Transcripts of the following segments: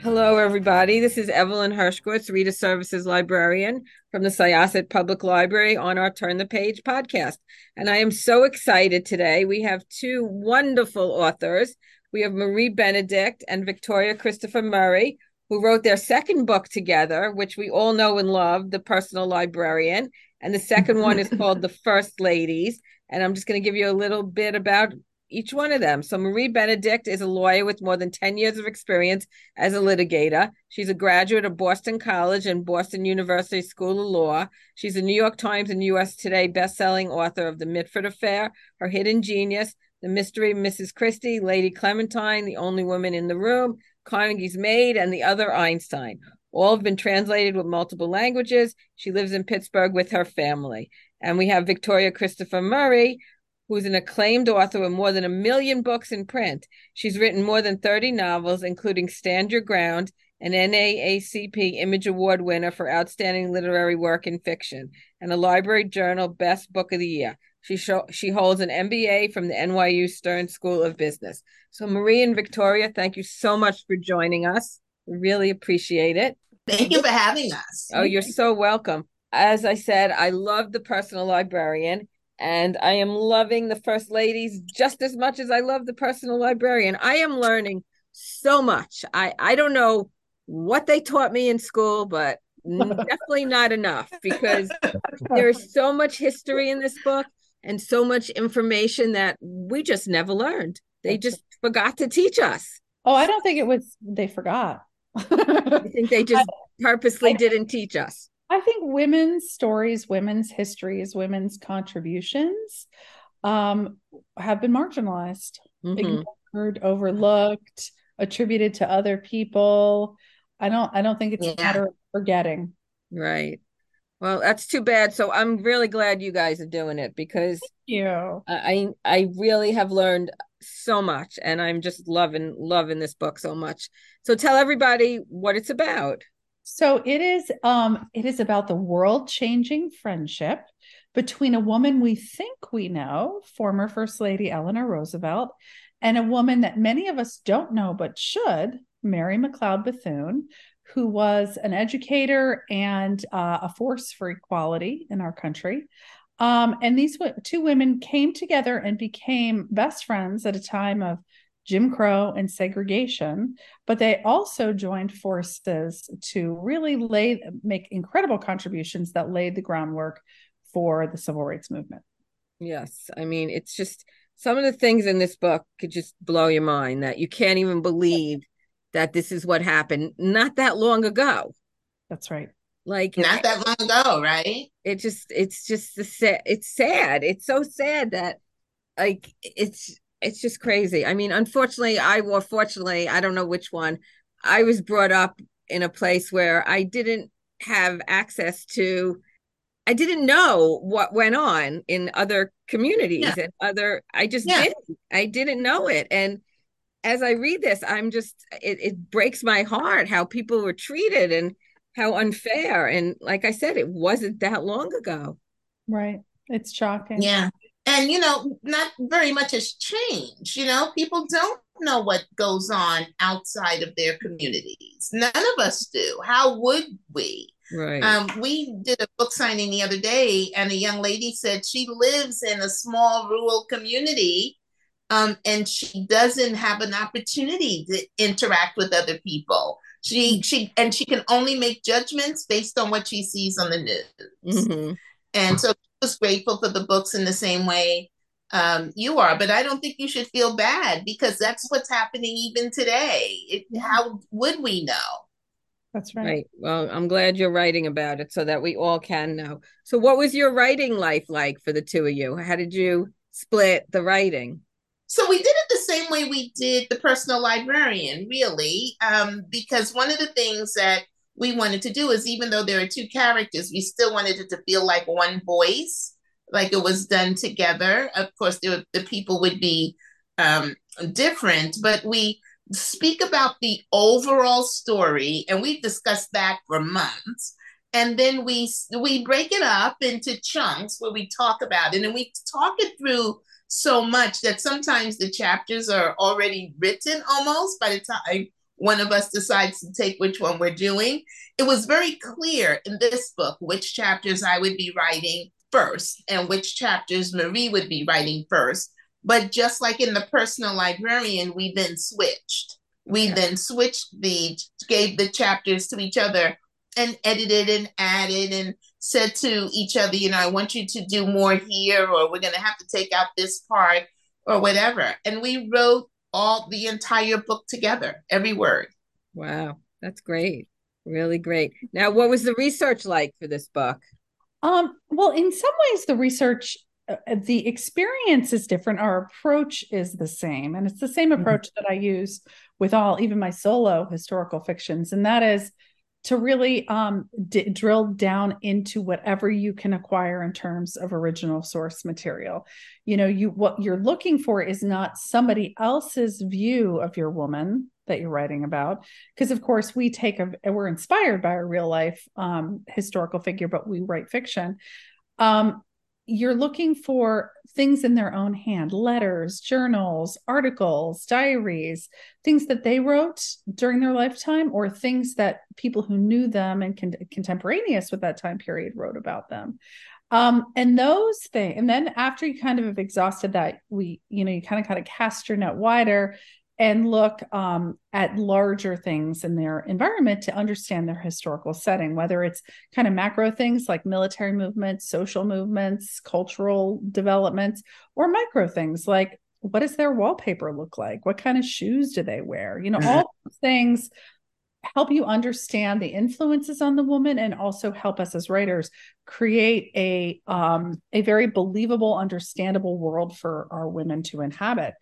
Hello, everybody. This is Evelyn Hershkowitz, Reader Services Librarian from the Syosset Public Library on our Turn the Page podcast. And I am so excited today. We have two wonderful authors. We have Marie Benedict and Victoria Christopher Murray, who wrote their second book together, which we all know and love, The Personal Librarian. And the second one is called The First Ladies. And I'm just going to give you a little bit about each one of them. So Marie Benedict is a lawyer with more than 10 years of experience as a litigator. She's a graduate of Boston College and Boston University School of Law. She's a New York Times and U.S. Today bestselling author of The Mitford Affair, Her Hidden Genius, The Mystery of Mrs. Christie, Lady Clementine, The Only Woman in the Room, Carnegie's Maid, and The Other Einstein. All have been translated with multiple languages. She lives in Pittsburgh with her family. And we have Victoria Christopher Murray, who's an acclaimed author with more than 1 million books in print. She's written more than 30 novels, including Stand Your Ground, an NAACP Image Award winner for outstanding literary work in fiction, and a Library Journal Best Book of the Year. She holds an MBA from the NYU Stern School of Business. So Marie and Victoria, thank you so much for joining us. We really appreciate it. Thank you for having us. Oh, you're so welcome. As I said, I love The Personal Librarian. And I am loving The First Ladies just as much as I love The Personal Librarian. I am learning so much. I don't know what they taught me in school, but definitely not enough, because there is so much history in this book and so much information that we just never learned. They just forgot to teach us. Oh, I don't think it was they forgot. I think they just purposely didn't teach us. I think women's stories, women's histories, women's contributions have been marginalized, ignored, overlooked, attributed to other people. I don't think it's a matter of forgetting. Right. Well, that's too bad. So I'm really glad you guys are doing it, because I really have learned so much, and I'm just loving this book so much. So tell everybody what it's about. So it is about the world-changing friendship between a woman we think we know, former First Lady Eleanor Roosevelt, and a woman that many of us don't know but should, Mary McLeod Bethune, who was an educator and a force for equality in our country. And these two women came together and became best friends at a time of Jim Crow and segregation, but they also joined forces to really make incredible contributions that laid the groundwork for the civil rights movement. Yes. I mean, it's just some of the things in this book could just blow your mind, that you can't even believe that this is what happened not that long ago. That's right. Like not that long ago, right? It's sad. It's so sad that it's just crazy. I mean, fortunately, I don't know which one. I was brought up in a place where I didn't have access to, I didn't know what went on in other communities and I didn't know it. And as I read this, it breaks my heart how people were treated and how unfair. And like I said, it wasn't that long ago. Right. It's shocking. Yeah. And, not very much has changed. People don't know what goes on outside of their communities. None of us do. How would we? Right. We did a book signing the other day, and a young lady said she lives in a small rural community, and she doesn't have an opportunity to interact with other people. She can only make judgments based on what she sees on the news. Mm-hmm. And so was grateful for the books in the same way you are, but I don't think you should feel bad, because that's what's happening even today. How would we know? That's right. Well, I'm glad you're writing about it so that we all can know. So what was your writing life like for the two of you? How did you split the writing? So we did it the same way we did The Personal Librarian, really, because one of the things that we wanted to do is, even though there are two characters, we still wanted it to feel like one voice. like it was done together. Of course, the people would be different, but we speak about the overall story, and we've discussed that for months. And then we break it up into chunks where we talk about it, and we talk it through so much that sometimes the chapters are already written almost by the time one of us decides to take which one we're doing. It was very clear in this book which chapters I would be writing first and which chapters Marie would be writing first. But just like in The Personal Librarian, we then switched. We then switched, gave the chapters to each other and edited and added and said to each other, you know, I want you to do more here, or we're going to have to take out this part or whatever. And we wrote the entire book together, every word. Wow, that's great. Really great. Now, what was the research like for this book? Well, in some ways, the research, the experience is different. Our approach is the same. And it's the same approach that I use with all, even my solo historical fictions. And that is to really drill down into whatever you can acquire in terms of original source material. You know, what you're looking for is not somebody else's view of your woman that you're writing about. Because of course we we're inspired by a real life historical figure, but we write fiction. You're looking for things in their own hand, letters, journals, articles, diaries, things that they wrote during their lifetime, or things that people who knew them and contemporaneous with that time period wrote about them. And those things, and then after you kind of have exhausted that, you kind of cast your net wider and look at larger things in their environment to understand their historical setting, whether it's kind of macro things like military movements, social movements, cultural developments, or micro things like, what does their wallpaper look like? What kind of shoes do they wear? You know, all those things help you understand the influences on the woman and also help us as writers create a very believable, understandable world for our women to inhabit.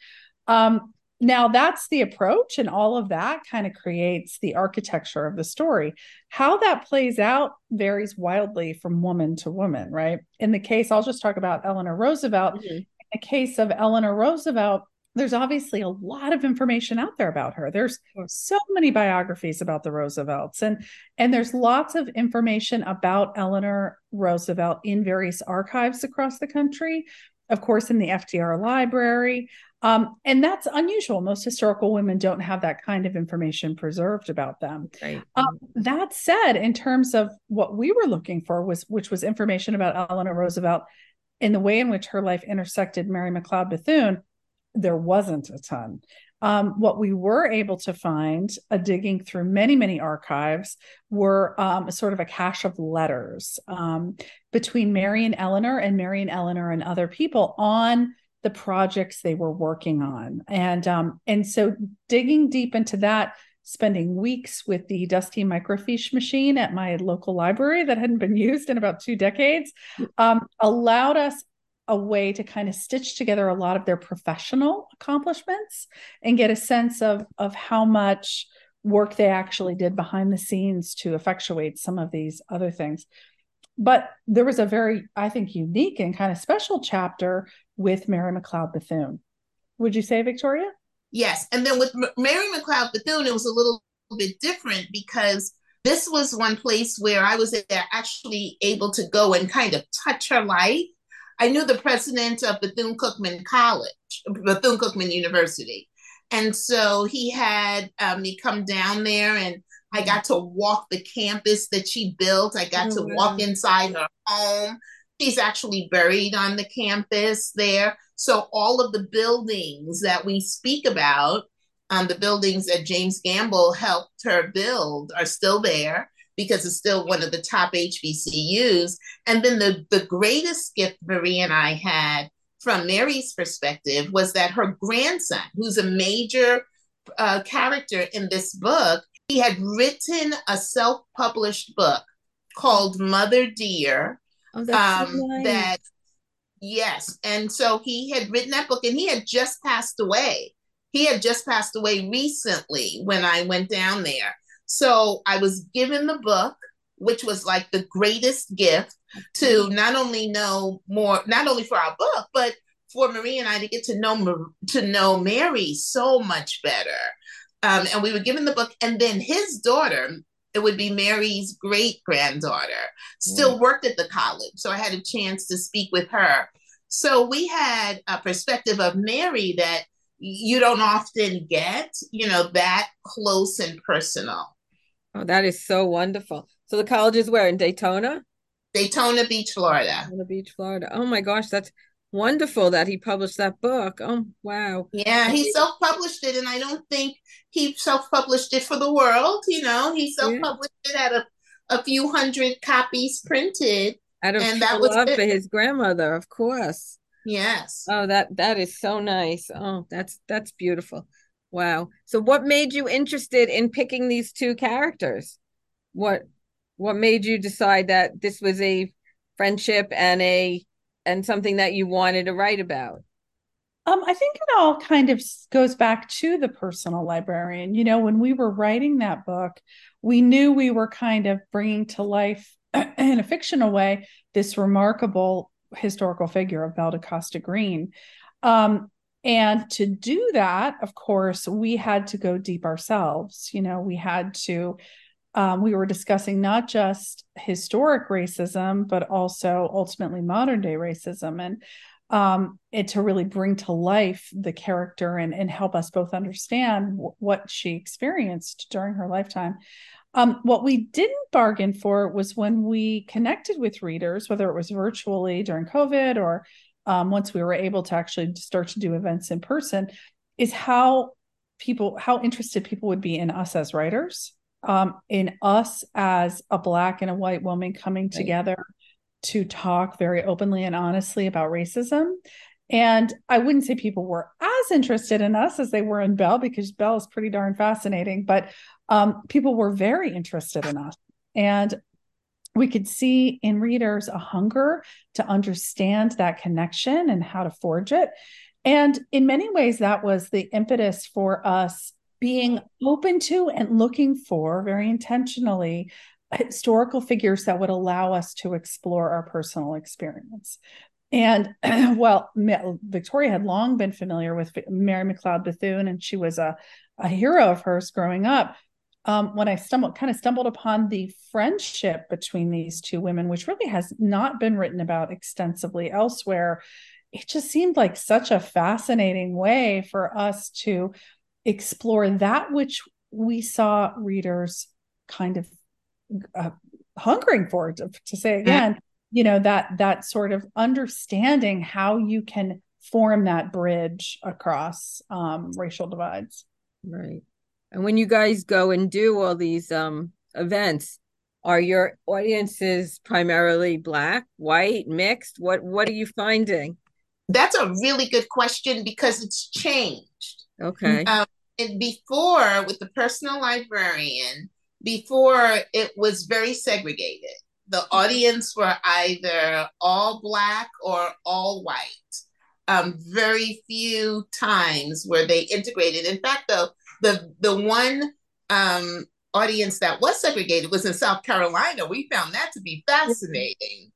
Now that's the approach, and all of that kind of creates the architecture of the story. How that plays out varies wildly from woman to woman, right? In the case, I'll just talk about Eleanor Roosevelt. Mm-hmm. In the case of Eleanor Roosevelt, there's obviously a lot of information out there about her. There's so many biographies about the Roosevelts, and there's lots of information about Eleanor Roosevelt in various archives across the country. Of course, in the FDR library. And that's unusual. Most historical women don't have that kind of information preserved about them. Right. That said, in terms of what we were looking for, which was information about Eleanor Roosevelt and the way in which her life intersected Mary McLeod Bethune, there wasn't a ton. What we were able to find, digging through many, many archives, were sort of a cache of letters between Mary and Eleanor, and Mary and Eleanor and other people on the projects they were working on. And so digging deep into that, spending weeks with the dusty microfiche machine at my local library that hadn't been used in about 2 decades, allowed us a way to kind of stitch together a lot of their professional accomplishments and get a sense of how much work they actually did behind the scenes to effectuate some of these other things. But there was a very, I think, unique and kind of special chapter with Mary McLeod Bethune. Would you say, Victoria? Yes. And then with Mary McLeod Bethune, it was a little bit different because this was one place where I was actually able to go and kind of touch her life. I knew the president of Bethune-Cookman University. And so he had me come down there, and I got to walk the campus that she built. I got to walk inside her home. She's actually buried on the campus there. So all of the buildings that we speak about, the buildings that James Gamble helped her build, are still there, because it's still one of the top HBCUs. And then the greatest gift Marie and I had from Mary's perspective was that her grandson, who's a major character in this book, he had written a self-published book called Mother Dear. Oh, that's so nice. Yes. And so he had written that book, and he had just passed away. He had just passed away recently when I went down there. So I was given the book which was like the greatest gift to not only know more, not only for our book, but for Marie and I to get to know Mary so much better. And we were given the book, and then his daughter, it would be Mary's great-granddaughter, still worked at the college. So I had a chance to speak with her. So we had a perspective of Mary that you don't often get, you know, that close and personal. Oh, that is so wonderful. So the college is where? In Daytona? Daytona Beach, Florida. Daytona Beach, Florida. Oh, my gosh. That's wonderful that he published that book. Oh, wow. Yeah, he self-published it. And I don't think he self-published it for the world. You know, he self-published it at a few hundred copies printed. Out of love for his grandmother, of course. Yes. Oh, that is so nice. Oh, that's beautiful. Wow. So what made you interested in picking these two characters? What made you decide that this was a friendship and something that you wanted to write about? I think it all kind of goes back to The Personal Librarian. You know, when we were writing that book, we knew we were kind of bringing to life in a fictional way this remarkable historical figure of Belle de Costa Green. And to do that, of course, we had to go deep ourselves. You know, we had to, we were discussing not just historic racism, but also ultimately modern day racism, and to really bring to life the character and help us both understand what she experienced during her lifetime. What we didn't bargain for was when we connected with readers, whether it was virtually during COVID or once we were able to actually start to do events in person, is how interested people would be in us as writers, in us as a Black and a white woman coming together to talk very openly and honestly about racism. And I wouldn't say people were as interested in us as they were in Belle, because Belle is pretty darn fascinating, but people were very interested in us. And we could see in readers a hunger to understand that connection and how to forge it. And in many ways, that was the impetus for us being open to and looking for, very intentionally, historical figures that would allow us to explore our personal experience. And well, Victoria had long been familiar with Mary McLeod Bethune, and she was a hero of hers growing up. When I stumbled upon the friendship between these two women, which really has not been written about extensively elsewhere, it just seemed like such a fascinating way for us to explore that which we saw readers kind of hungering for, to say again, you know, that sort of understanding how you can form that bridge across racial divides. Right. And when you guys go and do all these events, are your audiences primarily Black, white, mixed? What are you finding? That's a really good question, because it's changed. Okay. And before, with The Personal Librarian, before it was very segregated. The audience were either all Black or all white. Very few times were they integrated. In fact, though, the one audience that was segregated was in South Carolina. We found that to be fascinating.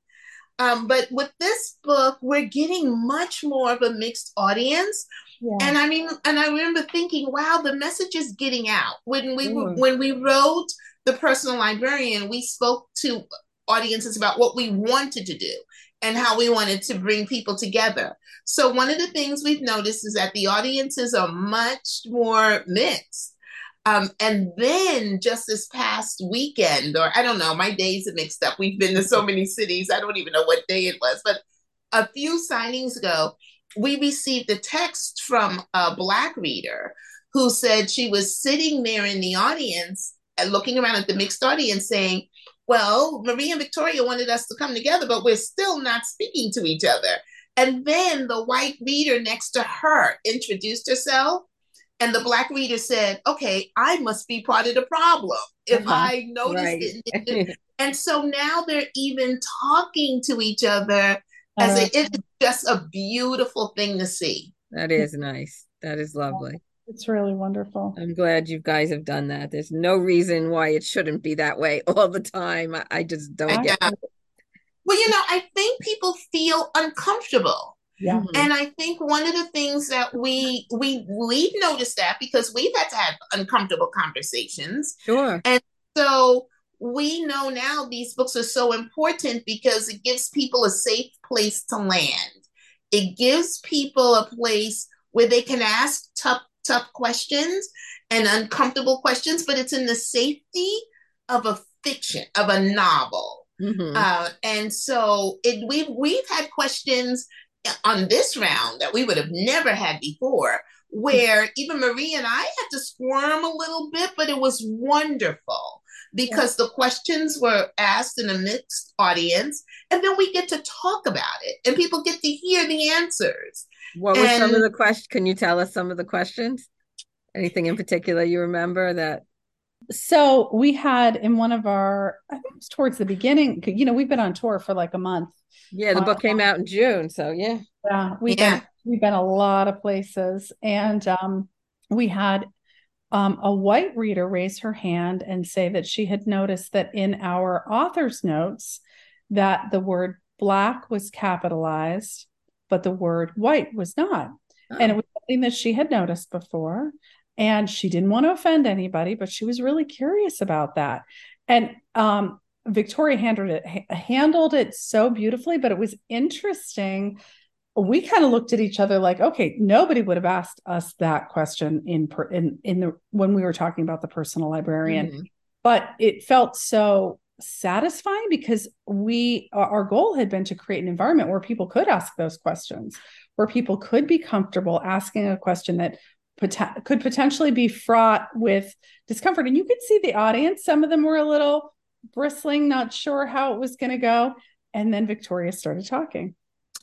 But with this book, we're getting much more of a mixed audience. Yeah. And I mean, and I remember thinking, wow, the message is getting out. When we wrote The Personal Librarian, we spoke to audiences about what we wanted to do and how we wanted to bring people together. So one of the things we've noticed is that the audiences are much more mixed. And then just this past weekend, or I don't know, my days are mixed up. We've been to so many cities. I don't even know what day it was, but a few signings ago, we received a text from a Black reader who said she was sitting there in the audience and looking around at the mixed audience saying, well, Marie and Victoria wanted us to come together, but we're still not speaking to each other. And then the white reader next to her introduced herself, and the Black reader said, okay, I must be part of the problem if I noticed it. And so now they're even talking to each other as it's just a beautiful thing to see. That is nice. That is lovely. It's really wonderful. I'm glad you guys have done that. There's no reason why it shouldn't be that way all the time. I just don't get it. Well, you know, I think people feel uncomfortable. Yeah. And I think one of the things that we've noticed that because we've had to have uncomfortable conversations. Sure. And so we know now these books are so important because it gives people a safe place to land. It gives people a place where they can ask tough questions and uncomfortable questions, but it's in the safety of a fiction, of a novel. Mm-hmm. And so we've had questions on this round that we would have never had before, where even Marie and I had to squirm a little bit, but it was wonderful because the questions were asked in a mixed audience, and then we get to talk about it and people get to hear the answers. What were some of the questions? Can you tell us some of the questions? Anything in particular you remember that? So we had in one of our, I think it was towards the beginning, you know, we've been on tour for like a month. Yeah, the book came out in June. So yeah. Yeah, we've been a lot of places. And we had a white reader raise her hand and say that she had noticed that in our author's notes that the word Black was capitalized, but the word white was not. Oh. And it was something that she had noticed before. And she didn't want to offend anybody, but she was really curious about that. And Victoria handled it so beautifully, but it was interesting. We kind of looked at each other like, okay, nobody would have asked us that question when we were talking about The Personal Librarian, mm-hmm. but it felt so satisfying because our goal had been to create an environment where people could ask those questions, where people could be comfortable asking a question that could potentially be fraught with discomfort. And you could see the audience. Some of them were a little bristling, not sure how it was going to go. And then Victoria started talking.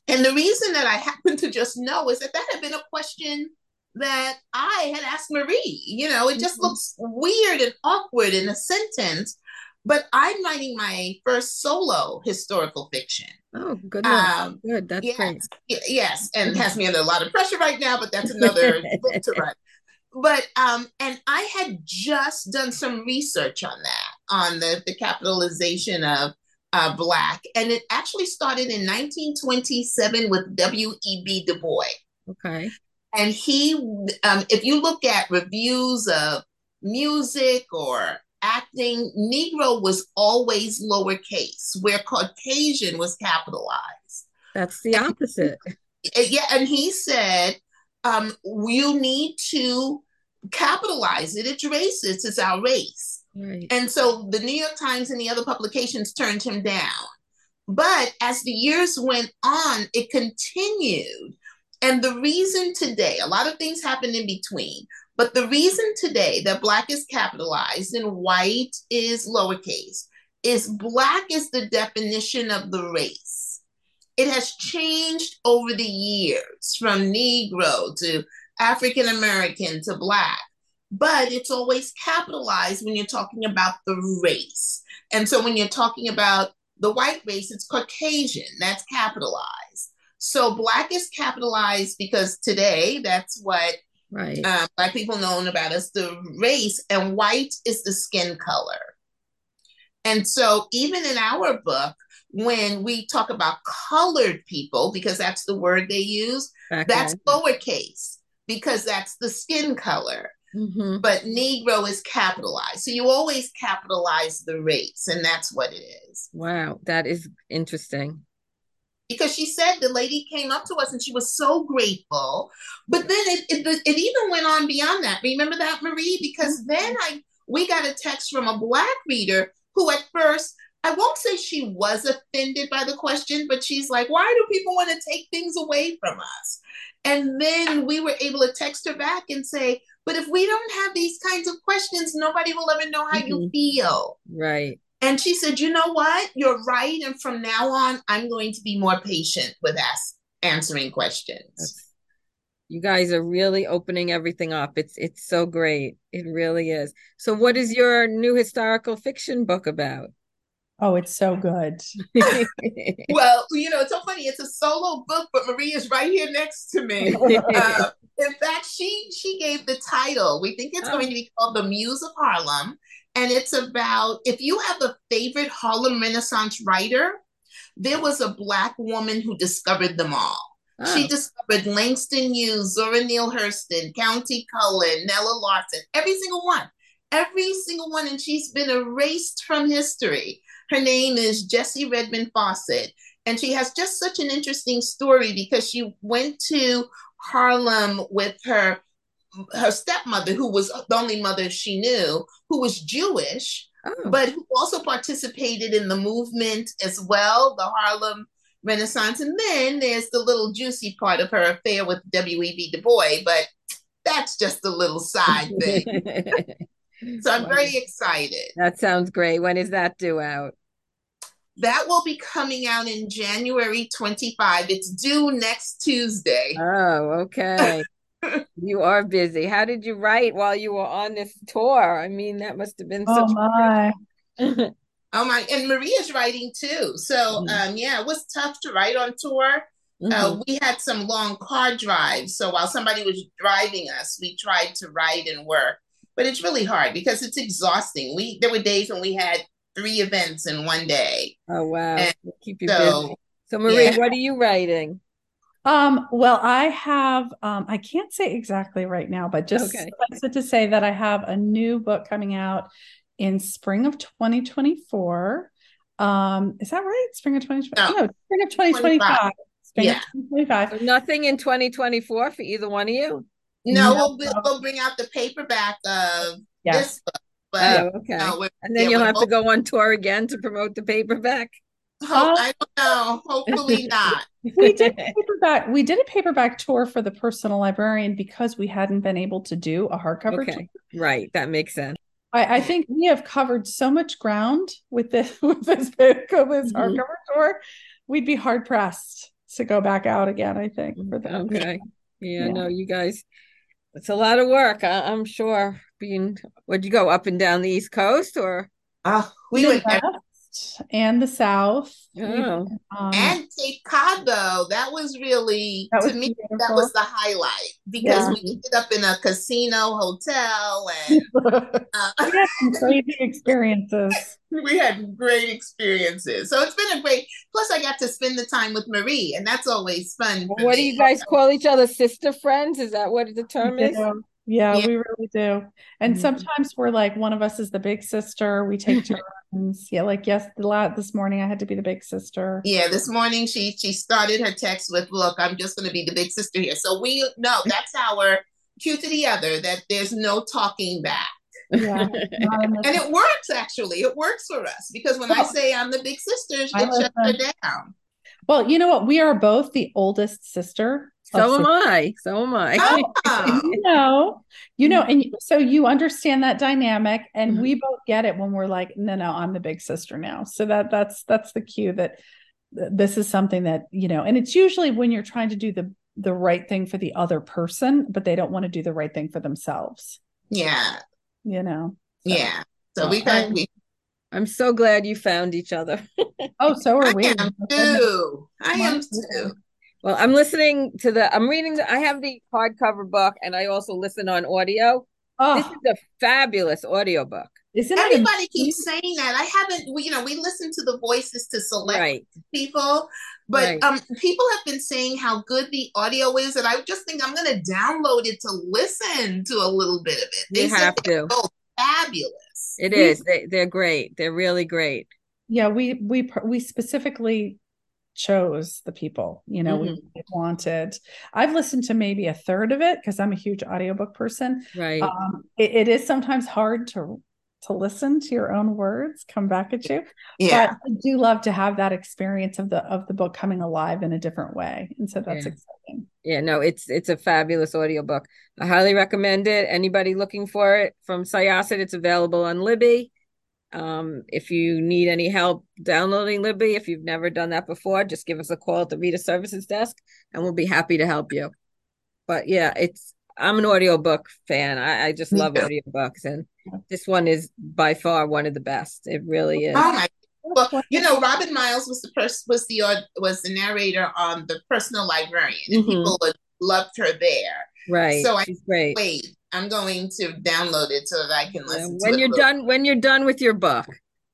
And the reason that I happen to just know is that had been a question that I had asked Marie. You know, it just looks weird and awkward in a sentence, but I'm writing my first solo historical fiction. Oh, goodness. Good. That's great. Yes. And has me under a lot of pressure right now, but that's another book to write. But, and I had just done some research on that, on the capitalization of Black. And it actually started in 1927 with W.E.B. Du Bois. Okay. And he, if you look at reviews of music or acting, Negro was always lowercase, where Caucasian was capitalized. That's the opposite. Yeah, and he said, you need to capitalize it. It's racist. It's our race. Right. And so the New York Times and the other publications turned him down. But as the years went on, it continued. And the reason today, a lot of things happened in between, but the reason today that Black is capitalized and white is lowercase is Black is the definition of the race. It has changed over the years from Negro to African American to Black, but it's always capitalized when you're talking about the race. And so when you're talking about the white race, it's Caucasian, that's capitalized. So Black is capitalized because today that's what Black people known about as the race, and white is the skin color. And so even in our book, when we talk about colored people, because that's the word they use, that's lowercase because that's the skin color. Mm-hmm. But Negro is capitalized. So you always capitalize the race, and that's what it is. Wow, that is interesting. Because she said the lady came up to us and she was so grateful. But then it even went on beyond that. Remember that, Marie? Because then we got a text from a Black reader who at first, I won't say she was offended by the question, but she's like, why do people want to take things away from us? And then we were able to text her back and say, but if we don't have these kinds of questions, nobody will ever know how you feel. Right. And she said, you know what? You're right. And from now on, I'm going to be more patient with answering questions. You guys are really opening everything up. It's so great. It really is. So what is your new historical fiction book about? Oh, it's so good. Well, you know, it's so funny. It's a solo book, but Marie is right here next to me. In fact, she gave the title. We think it's going to be called The Muse of Harlem. And it's about, if you have a favorite Harlem Renaissance writer, there was a Black woman who discovered them all. Oh. She discovered Langston Hughes, Zora Neale Hurston, Countee Cullen, Nella Larsen, every single one. Every single one. And she's been erased from history. Her name is Jessie Redmon Fauset. And she has just such an interesting story because she went to Harlem with her stepmother, who was the only mother she knew, who was Jewish, but who also participated in the movement as well, the Harlem Renaissance. And then there's the little juicy part of her affair with W.E.B. Du Bois, but that's just a little side thing. So I'm very excited. That sounds great. When is that due out? That will be coming out in January 25. It's due next Tuesday. Oh, okay. You are busy. How did you write while you were on this tour? I mean, that must have been such fun. Oh my. And Maria's writing too. So yeah, it was tough to write on tour. We had some long car drives. So while somebody was driving us, we tried to write and work. But it's really hard because it's exhausting. There were days when we had 3 events in one day. Oh, wow. And keep you busy. So Marie, what are you writing? Well, I have, I can't say exactly right now, but just to say that I have a new book coming out in spring of 2024. Is that right? Spring of 2020? No, spring of 2025. Spring of 2025. So nothing in 2024 for either one of you? No, we'll bring out the paperback of this book. But, and then you'll have to go on tour again to promote the paperback. I don't know. Hopefully not. We did a paperback tour for The Personal Librarian because we hadn't been able to do a hardcover tour. Right. That makes sense. I think we have covered so much ground with this hardcover tour. We'd be hard pressed to go back out again, I think. For that. Okay. Yeah, no, you guys, it's a lot of work. I'm sure. Would you go up and down the East Coast or? We went and the South and Cape Cod, though. That was really, to me, that was the highlight because we ended up in a casino hotel and we had some crazy experiences. We had great experiences. So it's been a great, plus I got to spend the time with Marie and that's always fun. Well, what do you guys call each other? Sister friends? Is that what the term is? Yeah, we really do. And sometimes we're like, one of us is the big sister. We take turns. Yeah, like this morning I had to be the big sister. Yeah, this morning she started her text with, look, I'm just going to be the big sister here. So we know that's our cue to the other, that there's no talking back. Yeah, and it works, actually. It works for us. Because when I say I'm the big sister, she shuts her down. Well, you know what? We are both the oldest sister. So am I. Oh. you know, and so you understand that dynamic, and we both get it when we're like, no, I'm the big sister now. So that's the cue that this is something that, you know, and it's usually when you're trying to do the right thing for the other person, but they don't want to do the right thing for themselves. Yeah. You know? So. Yeah. So I'm so glad you found each other. Oh, so are we. I am too. Well, I'm listening to I have the hardcover book and I also listen on audio. Oh. This is a fabulous audio book. Everybody keeps saying that. I haven't, we listen to the voices to select people, but people have been saying how good the audio is. And I just think I'm going to download it to listen to a little bit of it. They have to. Oh, fabulous. It is. They're great. They're really great. Yeah. We specifically chose the people we wanted. I've listened to maybe a third of it because I'm a huge audiobook person. Right. It is sometimes hard to listen to your own words come back at you. Yeah. But I do love to have that experience of the book coming alive in a different way. And so that's exciting. Yeah, no, it's a fabulous audiobook. I highly recommend it. Anybody looking for it from Syosset, it's available on Libby. If you need any help downloading Libby, if you've never done that before, just give us a call at the Reader Services desk and we'll be happy to help you. But yeah, I'm an audiobook fan. I just love audiobooks. And this one is by far one of the best. It really is. Oh my Well, you know, Robin Miles was the narrator on The Personal Librarian, and people loved her there. Right. So I wait. I'm going to download it so that I can listen. Yeah, when you're done with your book.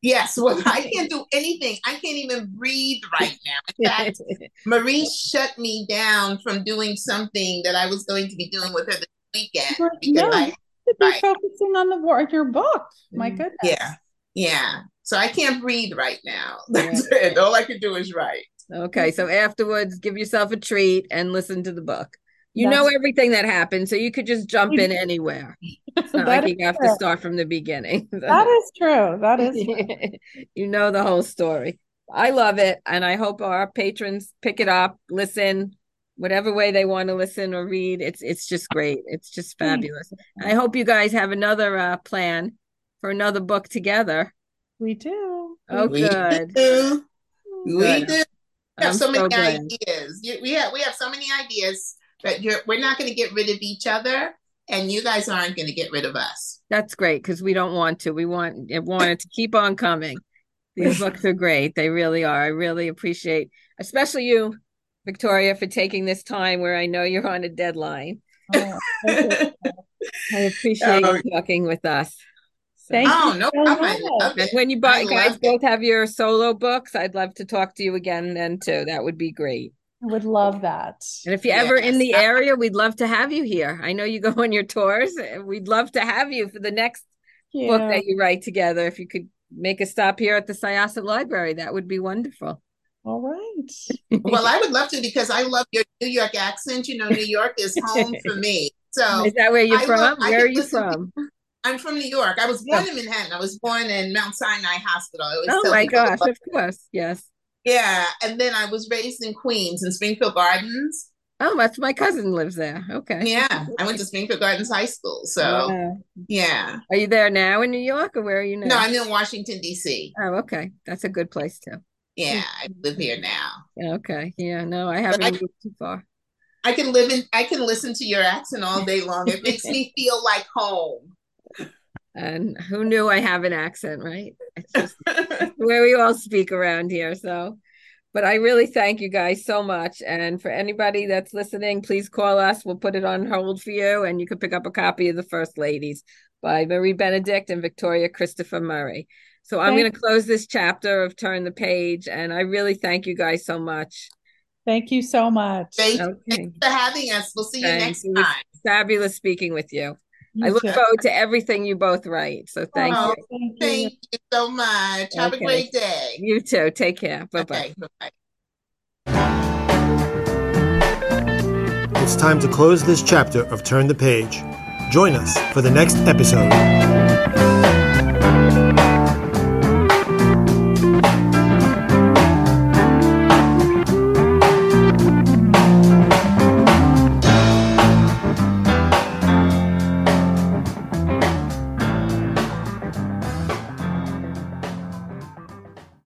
Yes, well, I can't do anything. I can't even breathe right now. In fact, Marie shut me down from doing something that I was going to be doing with her this weekend. Because you should be focusing on your book. My goodness. Yeah, yeah. So I can't breathe right now. That's it. All I can do is write. Okay, so afterwards, give yourself a treat and listen to the book. You know everything that happened, so you could just jump in anywhere. It's not like you have to start from the beginning. That is true. That is true. You know the whole story. I love it, and I hope our patrons pick it up, listen, whatever way they want to listen or read. It's just great. It's just fabulous. And I hope you guys have another plan for another book together. We do. Oh, good. We do. We have so many ideas. We have so many ideas. But we're not going to get rid of each other, and you guys aren't going to get rid of us. That's great, because we don't want to. We want it to keep on coming. These books are great. They really are. I really appreciate, especially you, Victoria, for taking this time where I know you're on a deadline. Oh, I appreciate you talking with us. So, thank you. When you guys both have your solo books, I'd love to talk to you again then, too. That would be great. I would love that. And if you're ever in the area, we'd love to have you here. I know you go on your tours. We'd love to have you for the next book that you write together. If you could make a stop here at the Syosset Library, that would be wonderful. All right. Well, I would love to, because I love your New York accent. You know, New York is home for me. So is that where you're from? Where are you from? I'm from New York. I was born in Manhattan. I was born in Mount Sinai Hospital. Oh, my gosh. Of course. Yes. Yeah, and then I was raised in Queens, in Springfield Gardens. Oh, that's my cousin lives there. Okay. Yeah, I went to Springfield Gardens High School, so yeah. Are you there now in New York, or where are you now? No, I'm in Washington, D.C. Oh, okay. That's a good place, too. Yeah, I live here now. Okay. Yeah, no, I haven't moved too far. I can listen to your accent all day long. It makes me feel like home. And who knew I have an accent, right? It's just where we all speak around here. So, but I really thank you guys so much. And for anybody that's listening, please call us. We'll put it on hold for you. And you can pick up a copy of The First Ladies by Marie Benedict and Victoria Christopher Murray. So I'm going to close this chapter of Turn the Page. And I really thank you guys so much. Thank you so much. Thanks for having us. We'll see you next time. Fabulous speaking with you. I look forward to everything you both write. So thank you. Thank you so much. Okay. Have a great day. You too. Take care. Bye-bye. Okay. It's time to close this chapter of Turn the Page. Join us for the next episode.